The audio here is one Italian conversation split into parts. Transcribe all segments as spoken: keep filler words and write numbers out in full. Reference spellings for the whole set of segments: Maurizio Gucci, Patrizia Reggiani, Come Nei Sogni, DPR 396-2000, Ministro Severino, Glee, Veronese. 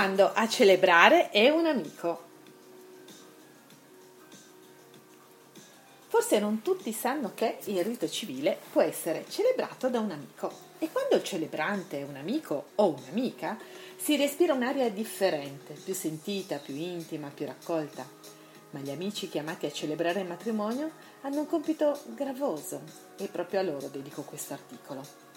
quando a celebrare è un amico. Forse non tutti sanno che il rito civile può essere celebrato da un amico e quando il celebrante è un amico o un'amica si respira un'aria differente, più sentita, più intima, più raccolta. Ma gli amici chiamati a celebrare il matrimonio hanno un compito gravoso e proprio a loro dedico questo articolo.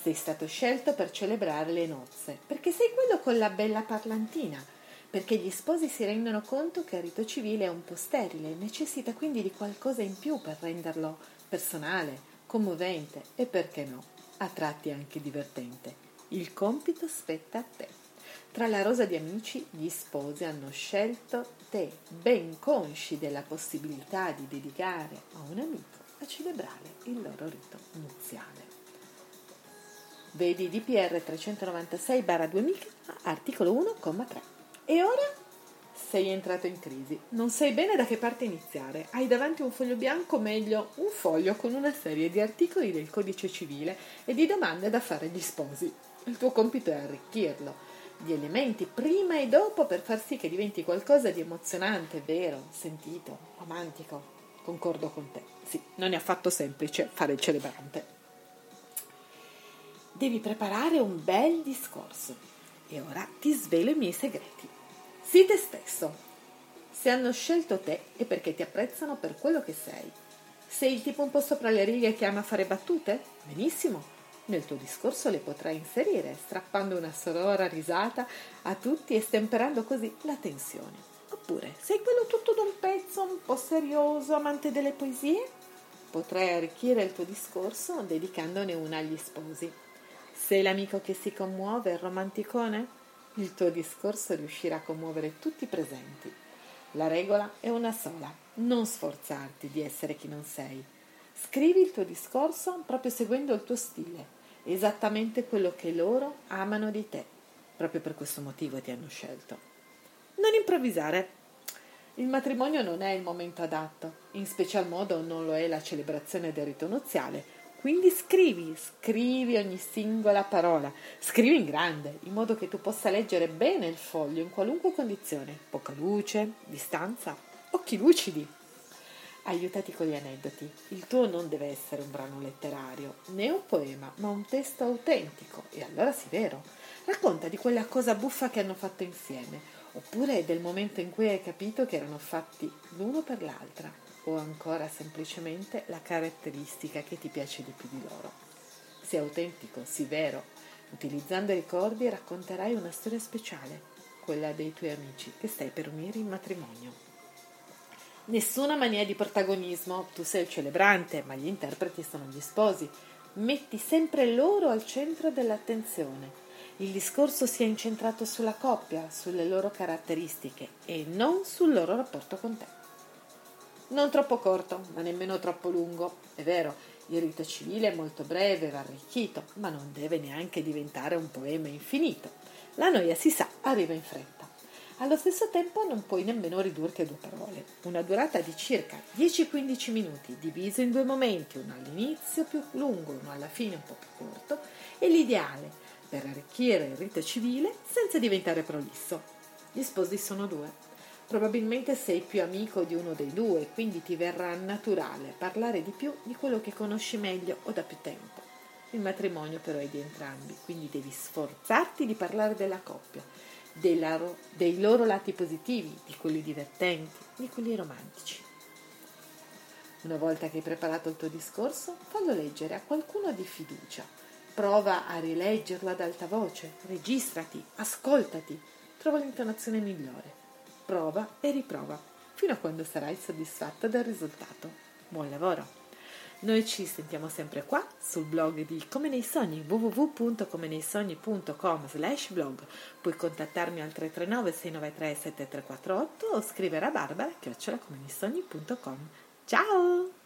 Sei stato scelto per celebrare le nozze, perché sei quello con la bella parlantina, perché gli sposi si rendono conto che il rito civile è un po' sterile, necessita quindi di qualcosa in più per renderlo personale, commovente e, perché no, a tratti anche divertente. Il compito spetta a te. Tra la rosa di amici, gli sposi hanno scelto te, ben consci della possibilità di dedicare a un amico a celebrare il loro rito nuziale. Vedi D P R trecentonovantasei duemila, articolo uno, comma tre. E ora sei entrato in crisi, non sai bene da che parte iniziare, hai davanti un foglio bianco, meglio un foglio con una serie di articoli del codice civile e di domande da fare agli sposi. Il tuo compito è arricchirlo di elementi prima e dopo per far sì che diventi qualcosa di emozionante, vero, sentito, romantico. Concordo con te, sì, non è affatto semplice fare il celebrante. Devi preparare un bel discorso e ora ti svelo i miei segreti. Sii te stesso. Se hanno scelto te è perché ti apprezzano per quello che sei. Sei il tipo un po' sopra le righe che ama fare battute? Benissimo, nel tuo discorso le potrai inserire, strappando una sonora risata a tutti e stemperando così la tensione. Oppure, sei quello tutto d'un pezzo, un po' serioso, amante delle poesie? Potrai arricchire il tuo discorso dedicandone una agli sposi. Sei l'amico che si commuove, il romanticone? Il tuo discorso riuscirà a commuovere tutti i presenti. La regola è una sola, non sforzarti di essere chi non sei. Scrivi il tuo discorso proprio seguendo il tuo stile, esattamente quello che loro amano di te. Proprio per questo motivo ti hanno scelto. Non improvvisare. Il matrimonio non è il momento adatto, in special modo non lo è la celebrazione del rito nuziale. Quindi scrivi, scrivi ogni singola parola, scrivi in grande, in modo che tu possa leggere bene il foglio in qualunque condizione, poca luce, distanza, occhi lucidi. Aiutati con gli aneddoti, il tuo non deve essere un brano letterario, né un poema, ma un testo autentico, e allora sì, vero. Racconta di quella cosa buffa che hanno fatto insieme, oppure del momento in cui hai capito che erano fatti l'uno per l'altra. O ancora semplicemente la caratteristica che ti piace di più di loro. Sei autentico, sii vero. Utilizzando i ricordi racconterai una storia speciale, quella dei tuoi amici che stai per unire in matrimonio. Nessuna mania di protagonismo, tu sei il celebrante, ma gli interpreti sono gli sposi. Metti sempre loro al centro dell'attenzione. Il discorso sia incentrato sulla coppia, sulle loro caratteristiche e non sul loro rapporto con te. Non troppo corto, ma nemmeno troppo lungo. È vero, il rito civile è molto breve, va arricchito, ma non deve neanche diventare un poema infinito. La noia, si sa, arriva in fretta. Allo stesso tempo non puoi nemmeno ridurti a due parole. Una durata di circa dieci quindici minuti, diviso in due momenti, uno all'inizio più lungo, uno alla fine un po' più corto, è l'ideale per arricchire il rito civile senza diventare prolisso. Gli sposi sono due. Probabilmente sei più amico di uno dei due, quindi ti verrà naturale parlare di più di quello che conosci meglio o da più tempo. Il matrimonio però è di entrambi, quindi devi sforzarti di parlare della coppia, dei loro, dei loro lati positivi, di quelli divertenti, di quelli romantici. Una volta che hai preparato il tuo discorso, fallo leggere a qualcuno di fiducia. Prova a rileggerlo ad alta voce, registrati, ascoltati, trova l'intonazione migliore. Prova e riprova, fino a quando sarai soddisfatta del risultato. Buon lavoro! Noi ci sentiamo sempre qua, sul blog di Come Nei Sogni, w w w punto come nei sogni punto com slash blog. Puoi contattarmi al tre tre nove sei nove tre sette tre quattro otto o scrivere a barbara chiocciola come nei sogni punto com. Ciao!